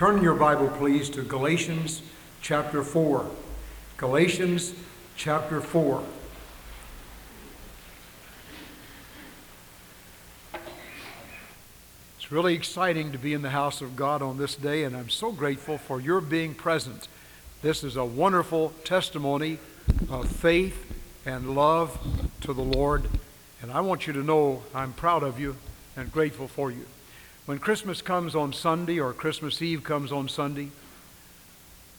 Turn your Bible, please, to Galatians chapter 4. Galatians chapter 4. It's really exciting to be in the house of God on this day, and I'm so grateful for your being present. This is a wonderful testimony of faith and love to the Lord, and I want you to know I'm proud of you and grateful for you. When Christmas comes on Sunday or Christmas Eve comes on Sunday,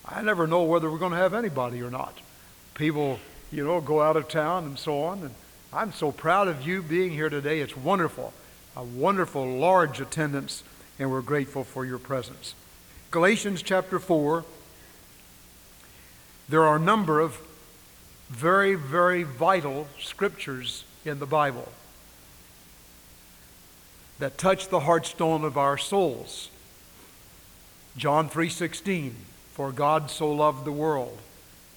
I never know whether we're going to have anybody or not. People, go out of town and so on, and I'm so proud of you being here today. It's wonderful, a wonderful large attendance, and we're grateful for your presence. Galatians chapter 4, there are a number of very, very vital scriptures in the Bible that touch the heartstone of our souls. John 3:16, for God so loved the world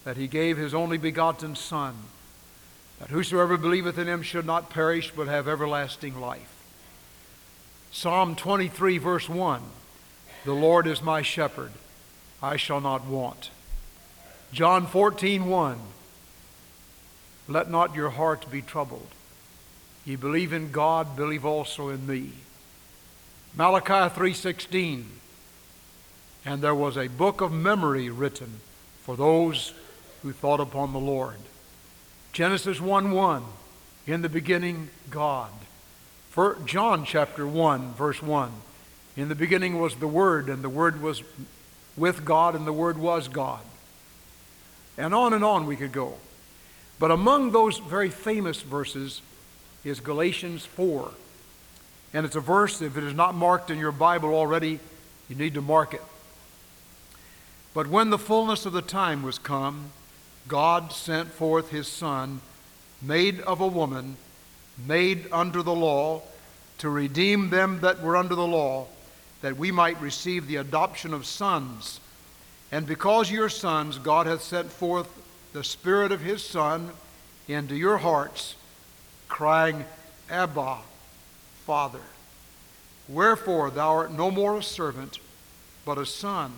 that he gave his only begotten Son, that whosoever believeth in him should not perish but have everlasting life. Psalm 23 verse 1, the Lord is my shepherd, I shall not want. John 14:1, let not your heart be troubled. Ye believe in God, believe also in me. Malachi 3:16, and there was a book of memory written for those who thought upon the Lord. Genesis 1:1, in the beginning God. For John chapter 1 verse 1, in the beginning was the Word, and the Word was with God, and the Word was God. And on we could go. But among those very famous verses is Galatians 4. And it's a verse, if it is not marked in your Bible already, you need to mark it. But when the fullness of the time was come, God sent forth his Son, made of a woman, made under the law, to redeem them that were under the law, that we might receive the adoption of sons. And because ye are sons, God hath sent forth the Spirit of his Son into your hearts, crying, Abba, Father. Wherefore thou art no more a servant, but a son,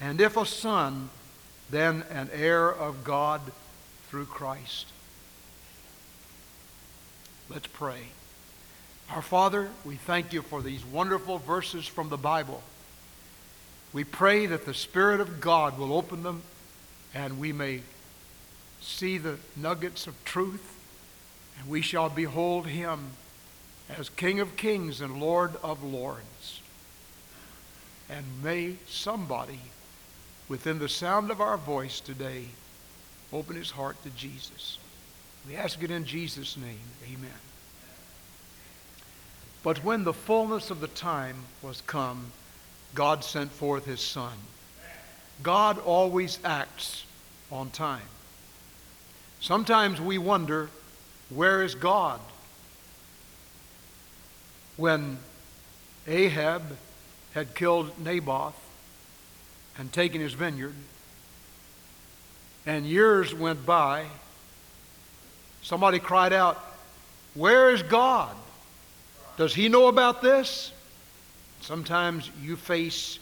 and if a son, then an heir of God through Christ. Let's pray. Our Father, we thank you for these wonderful verses from the Bible. We pray that the Spirit of God will open them and we may see the nuggets of truth, and we shall behold him as King of Kings and Lord of Lords. And may somebody within the sound of our voice today open his heart to Jesus. We ask it in Jesus' name. Amen. But when the fullness of the time was come, God sent forth his Son. God always acts on time. Sometimes we wonder, where is God? When Ahab had killed Naboth and taken his vineyard, and years went by, somebody cried out, where is God? Does he know about this? Sometimes you face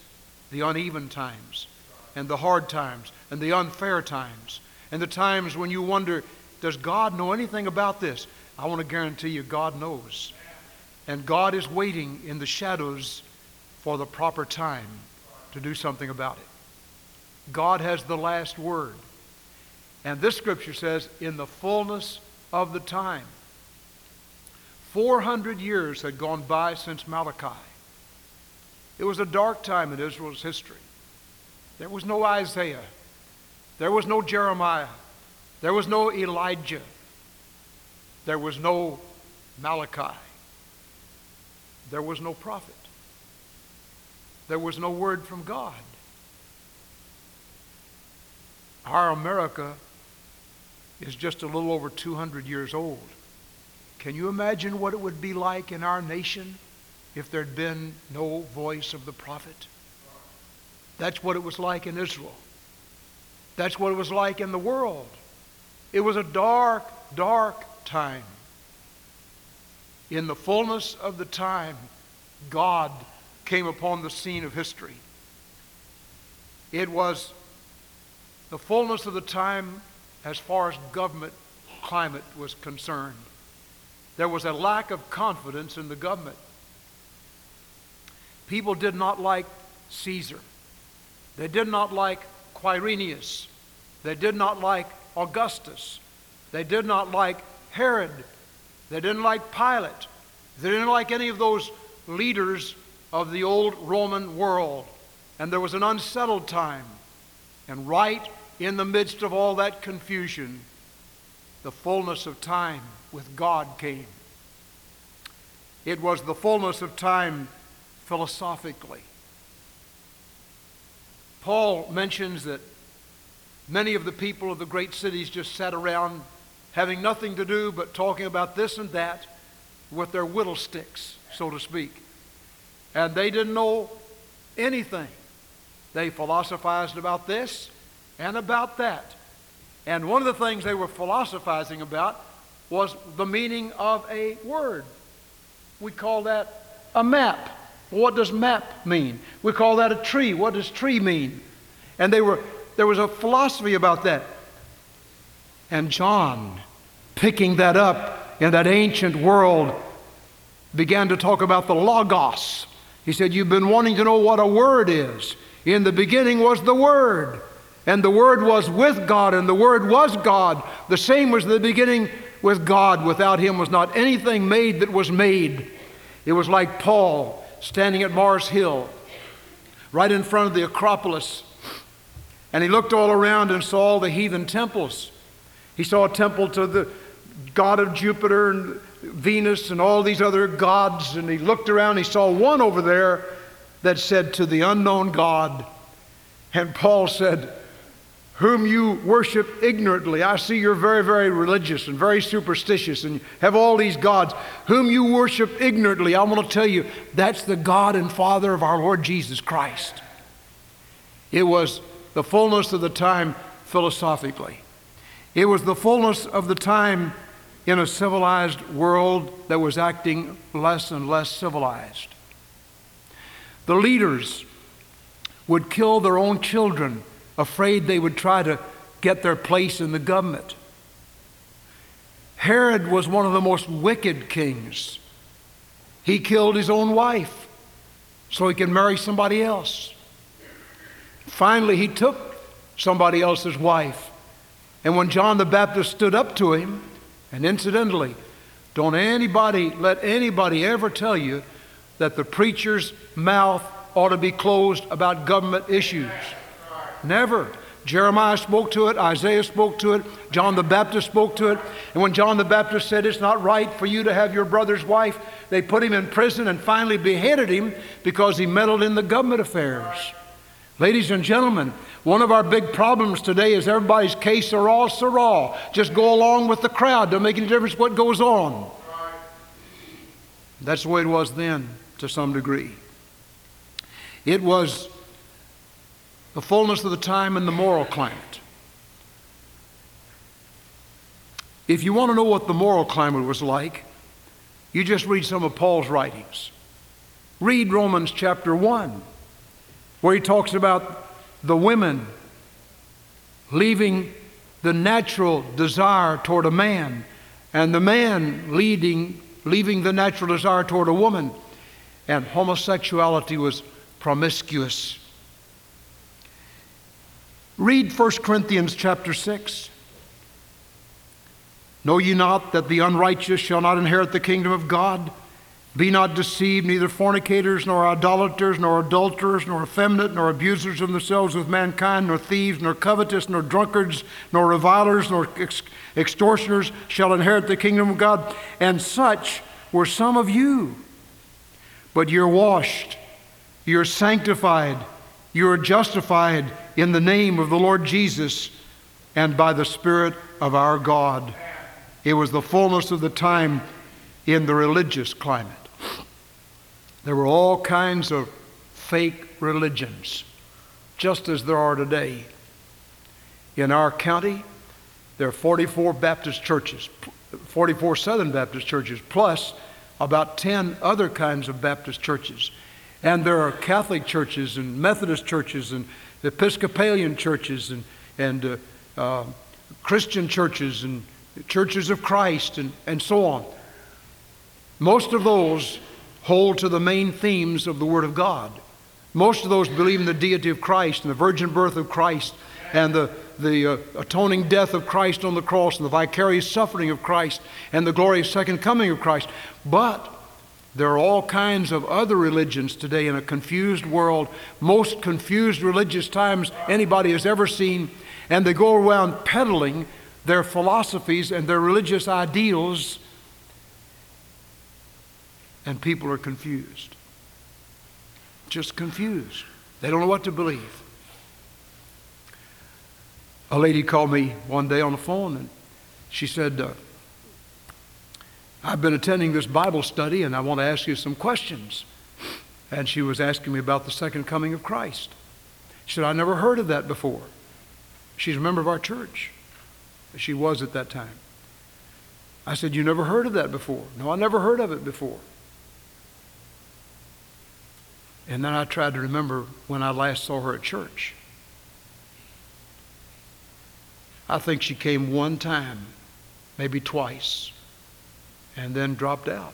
the uneven times, and the hard times, and the unfair times, and the times when you wonder, does God know anything about this? I want to guarantee you God knows. And God is waiting in the shadows for the proper time to do something about it. God has the last word. And this scripture says, in the fullness of the time. 400 years had gone by since Malachi. It was a dark time in Israel's history. There was no Isaiah. There was no Jeremiah. There was no Elijah. There was no Malachi. There was no prophet. There was no word from God. Our America is just a little over 200 years old. Can you imagine what it would be like in our nation if there'd been no voice of the prophet? That's what it was like in Israel. That's what it was like in the world. It was a dark, dark time. In the fullness of the time, God came upon the scene of history It was the fullness of the time as far as government climate was concerned. There was a lack of confidence in the government. People did not like Caesar. They did not like Quirinius. They did not like Augustus. They did not like Herod. They didn't like Pilate. They didn't like any of those leaders of the old Roman world. And there was an unsettled time. And right in the midst of all that confusion, the fullness of time with God came. It was the fullness of time philosophically. Paul mentions that many of the people of the great cities just sat around having nothing to do but talking about this and that with their whittle sticks, so to speak. And they didn't know anything. They philosophized about this and about that. And one of the things they were philosophizing about was the meaning of a word. We call that a map. What does map mean? We call that a tree. What does tree mean? And there was a philosophy about that. And John, picking that up in that ancient world, began to talk about the Logos. He said, you've been wanting to know what a word is. In the beginning was the Word, and the Word was with God, and the Word was God. The same was the beginning with God. Without Him was not anything made that was made. It was like Paul standing at Mars Hill, right in front of the Acropolis. And he looked all around and saw all the heathen temples. He saw a temple to the god of Jupiter and Venus and all these other gods, and he looked around, he saw one over there that said, to the unknown God. And Paul said, whom you worship ignorantly. I see you're very, very religious and very superstitious and have all these gods. Whom you worship ignorantly. I want to tell you, that's the God and Father of our Lord Jesus Christ. It was the fullness of the time philosophically. It was the fullness of the time in a civilized world that was acting less and less civilized. The leaders would kill their own children, afraid they would try to get their place in the government. Herod was one of the most wicked kings. He killed his own wife so he could marry somebody else. Finally, he took somebody else's wife. And when John the Baptist stood up to him, and incidentally, don't anybody, let anybody ever tell you that the preacher's mouth ought to be closed about government issues. Never. Jeremiah spoke to it, Isaiah spoke to it, John the Baptist spoke to it. And when John the Baptist said, it's not right for you to have your brother's wife, they put him in prison and finally beheaded him because he meddled in the government affairs. Ladies and gentlemen, one of our big problems today is everybody's que sera, sera. Just go along with the crowd. Don't make any difference what goes on. That's the way it was then to some degree. It was the fullness of the time and the moral climate. If you want to know what the moral climate was like, you just read some of Paul's writings. Read Romans chapter 1. Where he talks about the women leaving the natural desire toward a man and the man leaving the natural desire toward a woman. And homosexuality was promiscuous. Read 1 Corinthians chapter 6. Know ye not that the unrighteous shall not inherit the kingdom of God? Be not deceived, neither fornicators, nor idolaters, nor adulterers, nor effeminate, nor abusers of themselves with mankind, nor thieves, nor covetous, nor drunkards, nor revilers, nor extortioners shall inherit the kingdom of God. And such were some of you. But you're washed, you're sanctified, you're justified in the name of the Lord Jesus and by the Spirit of our God. It was the fullness of the time in the religious climate. There were all kinds of fake religions, just as there are today. In our county, there are 44 Baptist churches, 44 Southern Baptist churches, plus about 10 other kinds of Baptist churches. And there are Catholic churches and Methodist churches and Episcopalian churches and Christian churches and Churches of Christ and so on. Most of those hold to the main themes of the Word of God. Most of those believe in the deity of Christ and the virgin birth of Christ and the atoning death of Christ on the cross and the vicarious suffering of Christ and the glorious second coming of Christ. But there are all kinds of other religions today in a confused world, most confused religious times anybody has ever seen, and they go around peddling their philosophies and their religious ideals, and people are confused. Just confused. They don't know what to believe. A lady called me one day on the phone, and she said, I've been attending this Bible study, and I want to ask you some questions. And she was asking me about the second coming of Christ. She said, I never heard of that before. She's a member of our church. She was at that time. I said, you never heard of that before? No, I never heard of it before. And then I tried to remember when I last saw her at church. I think she came one time, maybe twice, and then dropped out.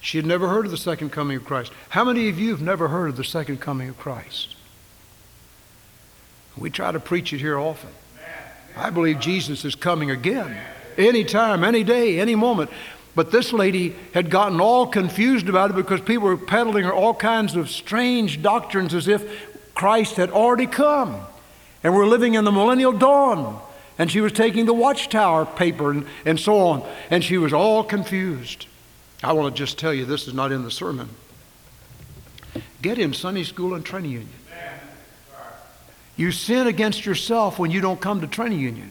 She had never heard of the second coming of Christ. How many of you have never heard of the second coming of Christ? We try to preach it here often. I believe Jesus is coming again, any time, any day, any moment. But this lady had gotten all confused about it because people were peddling her all kinds of strange doctrines as if Christ had already come. And we're living in the millennial dawn. And she was taking the Watchtower paper and so on. And she was all confused. I want to just tell you, this is not in the sermon. Get in Sunday school and training union. You sin against yourself when you don't come to training union.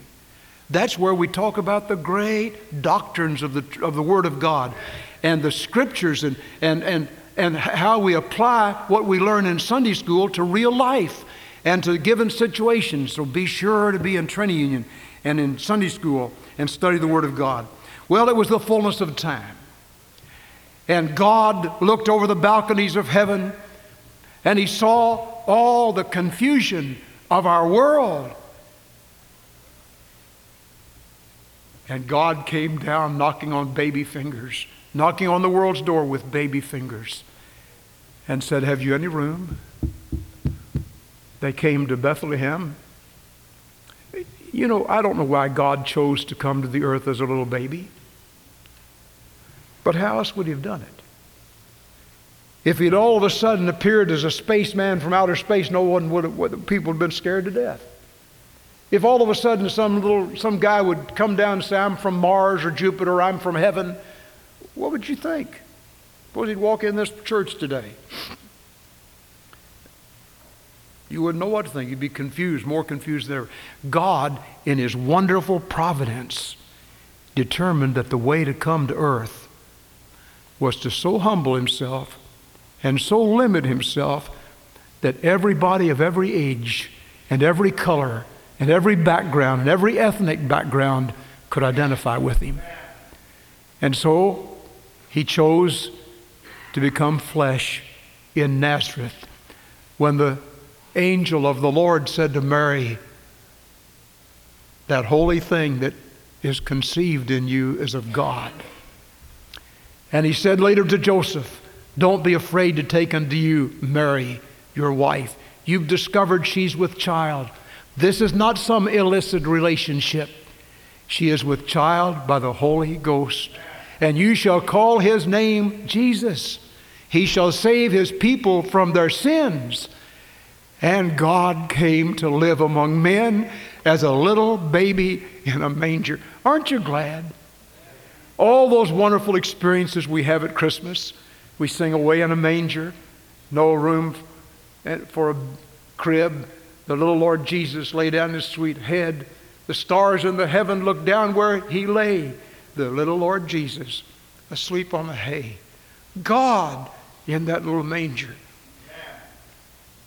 That's where we talk about the great doctrines of the Word of God and the Scriptures and how we apply what we learn in Sunday school to real life and to given situations. So be sure to be in training union and in Sunday school and study the Word of God. Well, it was the fullness of time. And God looked over the balconies of heaven and He saw all the confusion of our world. And God came down knocking on baby fingers, knocking on the world's door with baby fingers, and said, have you any room? They came to Bethlehem. You know, I don't know why God chose to come to the earth as a little baby. But how else would He have done it? If He'd all of a sudden appeared as a spaceman from outer space, no one would people would have been scared to death. If all of a sudden some guy would come down and say, I'm from Mars or Jupiter, or I'm from heaven, what would you think? Suppose he'd walk in this church today. You wouldn't know what to think. You'd be confused, more confused than ever. God, in His wonderful providence, determined that the way to come to earth was to so humble Himself and so limit Himself that everybody of every age and every color and every background and every ethnic background could identify with Him. And so He chose to become flesh in Nazareth. When the angel of the Lord said to Mary, that holy thing that is conceived in you is of God. And He said later to Joseph, don't be afraid to take unto you Mary, your wife. You've discovered she's with child. This is not some illicit relationship. She is with child by the Holy Ghost. And you shall call His name Jesus. He shall save His people from their sins. And God came to live among men as a little baby in a manger. Aren't you glad? All those wonderful experiences we have at Christmas. We sing Away in a Manger, no room for a crib. The little Lord Jesus lay down His sweet head. The stars in the heaven looked down where He lay. The little Lord Jesus asleep on the hay. God in that little manger.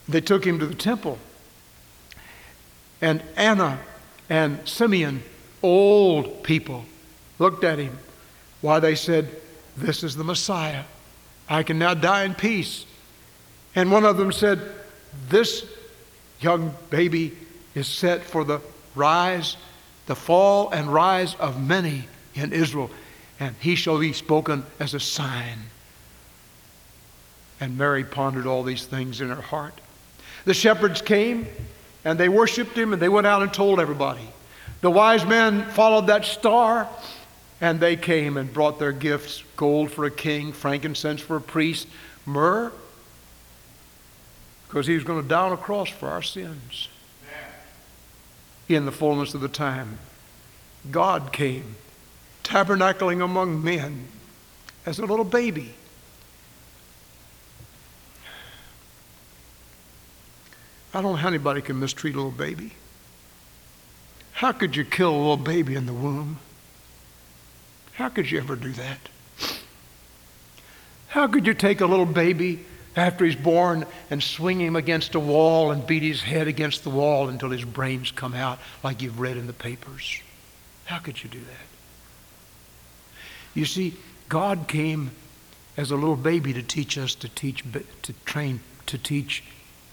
They took Him to the temple. And Anna and Simeon, old people, looked at Him. Why, they said, this is the Messiah. I can now die in peace. And one of them said, this young baby is set for the fall and rise of many in Israel, and he shall be spoken as a sign. And Mary pondered all these things in her heart. The shepherds came, and they worshiped him, and they went out and told everybody. The wise men followed that star, and they came and brought their gifts, gold for a king, frankincense for a priest, myrrh, because he was going to die on a cross for our sins. In the fullness of the time, God came, tabernacling among men as a little baby. I don't know how anybody can mistreat a little baby. How could you kill a little baby in the womb? How could you ever do that? How could you take a little baby after he's born and swing him against a wall and beat his head against the wall until his brains come out, like you've read in the papers? How could you do that? You see, God came as a little baby to teach us,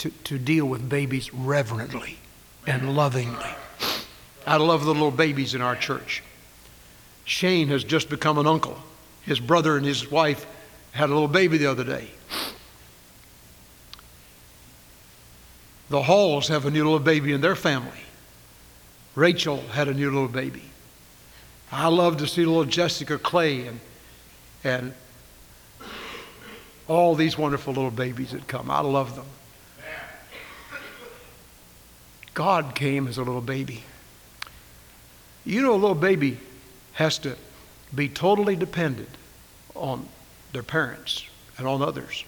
to deal with babies reverently and lovingly. I love the little babies in our church. Shane has just become an uncle. His brother and his wife had a little baby the other day. The Halls have a new little baby in their family. Rachel had a new little baby. I love to see little Jessica Clay and all these wonderful little babies that come. I love them. God came as a little baby. You know, a little baby has to be totally dependent on their parents and on others.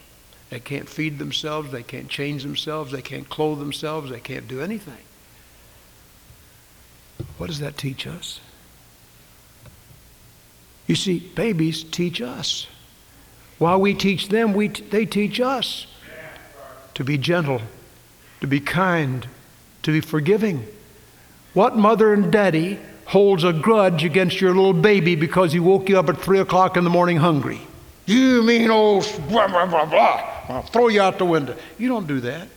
They can't feed themselves, they can't change themselves, they can't clothe themselves, they can't do anything. What does that teach us? You see, babies teach us. While we teach them, they teach us to be gentle, to be kind, to be forgiving. What mother and daddy holds a grudge against your little baby because he woke you up at 3 o'clock in the morning hungry? You mean old blah, blah, blah, blah. I'll throw you out the window. You don't do that.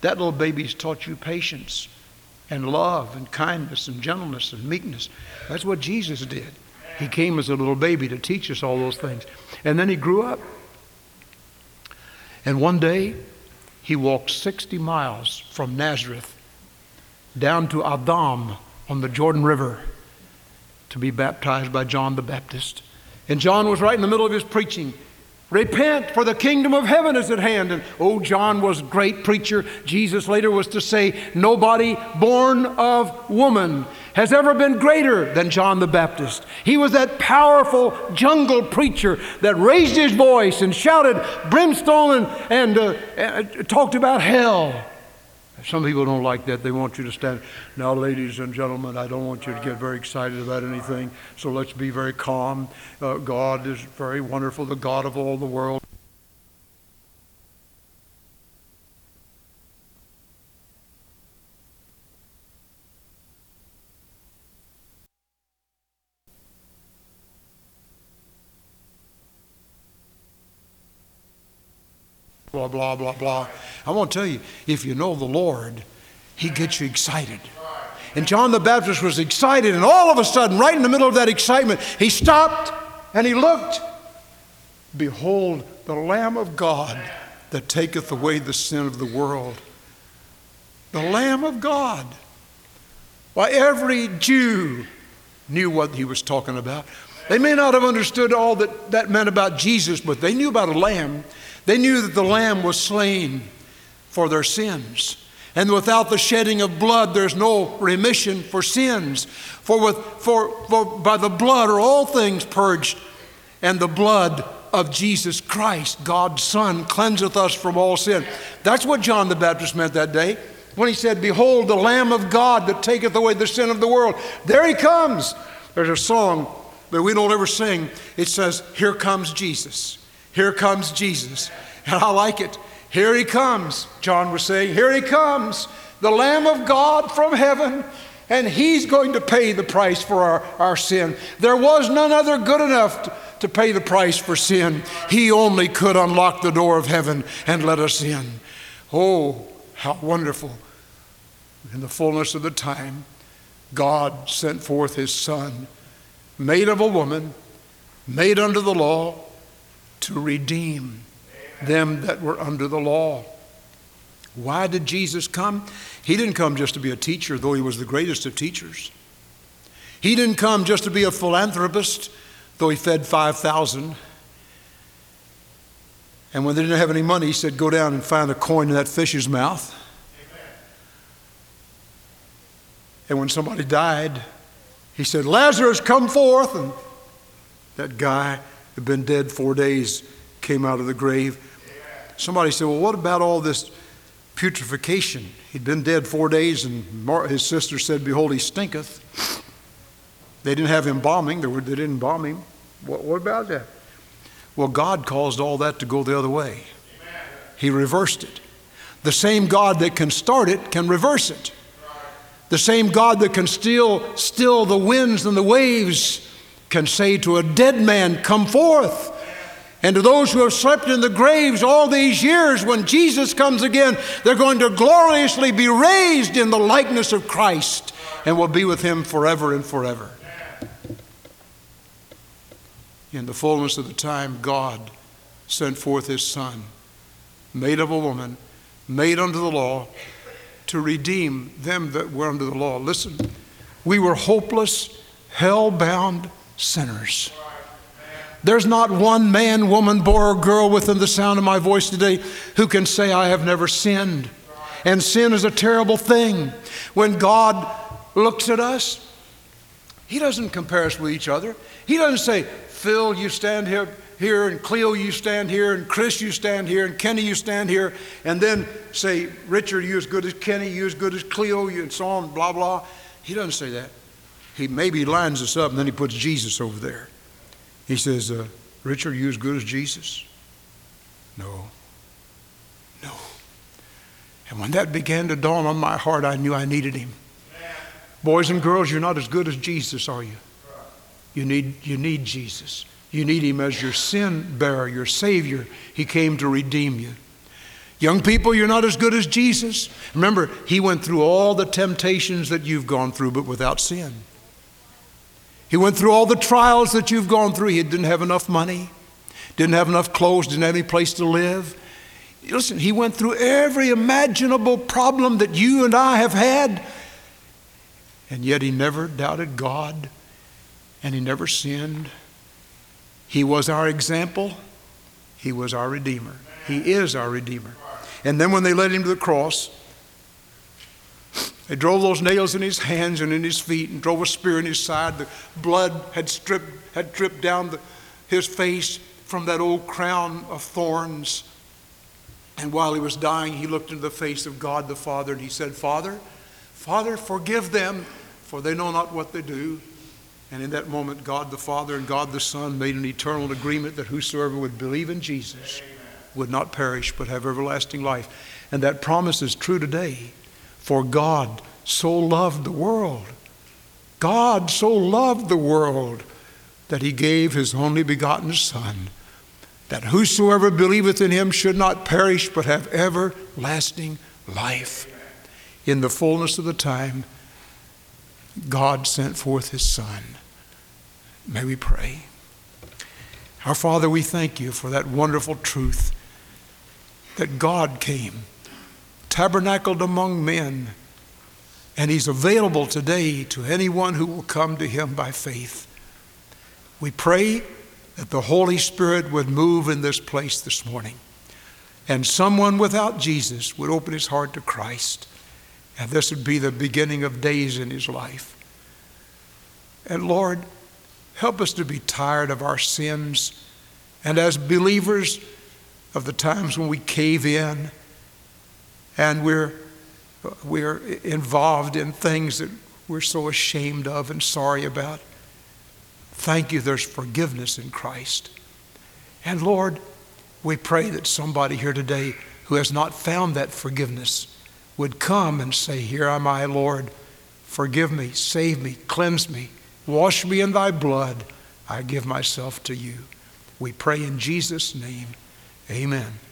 That little baby's taught you patience and love and kindness and gentleness and meekness. That's what Jesus did. He came as a little baby to teach us all those things. And then he grew up. And one day, he walked 60 miles from Nazareth down to Adom on the Jordan River to be baptized by John the Baptist. And John was right in the middle of his preaching. Repent, for the kingdom of heaven is at hand. And oh, John was a great preacher. Jesus later was to say, nobody born of woman has ever been greater than John the Baptist. He was that powerful jungle preacher that raised his voice and shouted brimstone and talked about hell. Some people don't like that. They want you to stand. Now, ladies and gentlemen, I don't want you to get very excited about anything, so let's be very calm. God is very wonderful, the God of all the world. Blah, blah, blah, blah. I want to tell you, if you know the Lord, he gets you excited. And John the Baptist was excited, and all of a sudden, right in the middle of that excitement, he stopped and he looked. Behold, the Lamb of God that taketh away the sin of the world. The Lamb of God. Why, every Jew knew what he was talking about. They may not have understood all that meant about Jesus, but they knew about a lamb. They knew that the Lamb was slain for their sins. And without the shedding of blood, there's no remission for sins. For by the blood are all things purged, and the blood of Jesus Christ, God's Son, cleanseth us from all sin. That's what John the Baptist meant that day when he said, behold, the Lamb of God that taketh away the sin of the world. There he comes. There's a song that we don't ever sing. It says, here comes Jesus. Here comes Jesus. And I like it. Here he comes, John was saying. Here he comes, the Lamb of God from heaven, and he's going to pay the price for our sin. There was none other good enough to pay the price for sin. He only could unlock the door of heaven and let us in. Oh, how wonderful. In the fullness of the time, God sent forth his Son, made of a woman, made under the law, to redeem them that were under the law. Why did Jesus come? He didn't come just to be a teacher, though he was the greatest of teachers. He didn't come just to be a philanthropist, though he fed 5,000. And when they didn't have any money, he said, go down and find a coin in that fish's mouth. Amen. And when somebody died, he said, Lazarus, come forth. And that guy had been dead 4 days, came out of the grave. Amen. Somebody said, well, what about all this putrefaction? He'd been dead 4 days, and his sister said, behold, he stinketh. They didn't have embalming. They didn't embalm him. What about that? Well, God caused all that to go the other way. Amen. He reversed it. The same God that can start it can reverse it. Right. The same God that can still the winds and the waves can say to a dead man, come forth. And to those who have slept in the graves all these years, when Jesus comes again, they're going to gloriously be raised in the likeness of Christ and will be with him forever and forever. In the fullness of the time, God sent forth his Son, made of a woman, made under the law, to redeem them that were under the law. Listen, we were hopeless, hell-bound sinners. There's not one man, woman, boy, or girl within the sound of my voice today who can say, I have never sinned. And sin is a terrible thing. When God looks at us, he doesn't compare us with each other. He doesn't say, Phil, you stand here, and Cleo, you stand here, and Chris, you stand here, and Kenny, you stand here, and then say, Richard, you as good as Kenny, you as good as Cleo, you, and so on, blah, blah. He doesn't say that. He maybe lines us up, and then he puts Jesus over there. He says, Richard, you as good as Jesus? No. No. And when that began to dawn on my heart, I knew I needed him. Boys and girls, you're not as good as Jesus, are you? You need Jesus. You need him as your sin bearer, your Savior. He came to redeem you. Young people, you're not as good as Jesus. Remember, he went through all the temptations that you've gone through, but without sin. He went through all the trials that you've gone through. He didn't have enough money, didn't have enough clothes, didn't have any place to live. Listen, he went through every imaginable problem that you and I have had, and yet he never doubted God. And he never sinned. He was our example. He was our Redeemer. He is our Redeemer. And then when they led him to the cross, they drove those nails in his hands and in his feet and drove a spear in his side. The blood had dripped down his face from that old crown of thorns. And while he was dying, he looked into the face of God the Father, and he said, Father, forgive them, for they know not what they do. And in that moment, God the Father and God the Son made an eternal agreement that whosoever would believe in Jesus would not perish but have everlasting life. And that promise is true today. For God so loved the world. God so loved the world that he gave his only begotten Son, that whosoever believeth in him should not perish but have everlasting life. In the fullness of the time, God sent forth his Son. May we pray. Our Father, we thank you for that wonderful truth that God came, tabernacled among men, and he's available today to anyone who will come to him by faith. We pray that the Holy Spirit would move in this place this morning, and someone without Jesus would open his heart to Christ. And this would be the beginning of days in his life. And Lord, help us to be tired of our sins, and as believers, of the times when we cave in and we're involved in things that we're so ashamed of and sorry about. Thank you, there's forgiveness in Christ. And Lord, we pray that somebody here today who has not found that forgiveness would come and say, here am I, Lord, forgive me, save me, cleanse me, wash me in thy blood. I give myself to you. We pray in Jesus' name. Amen.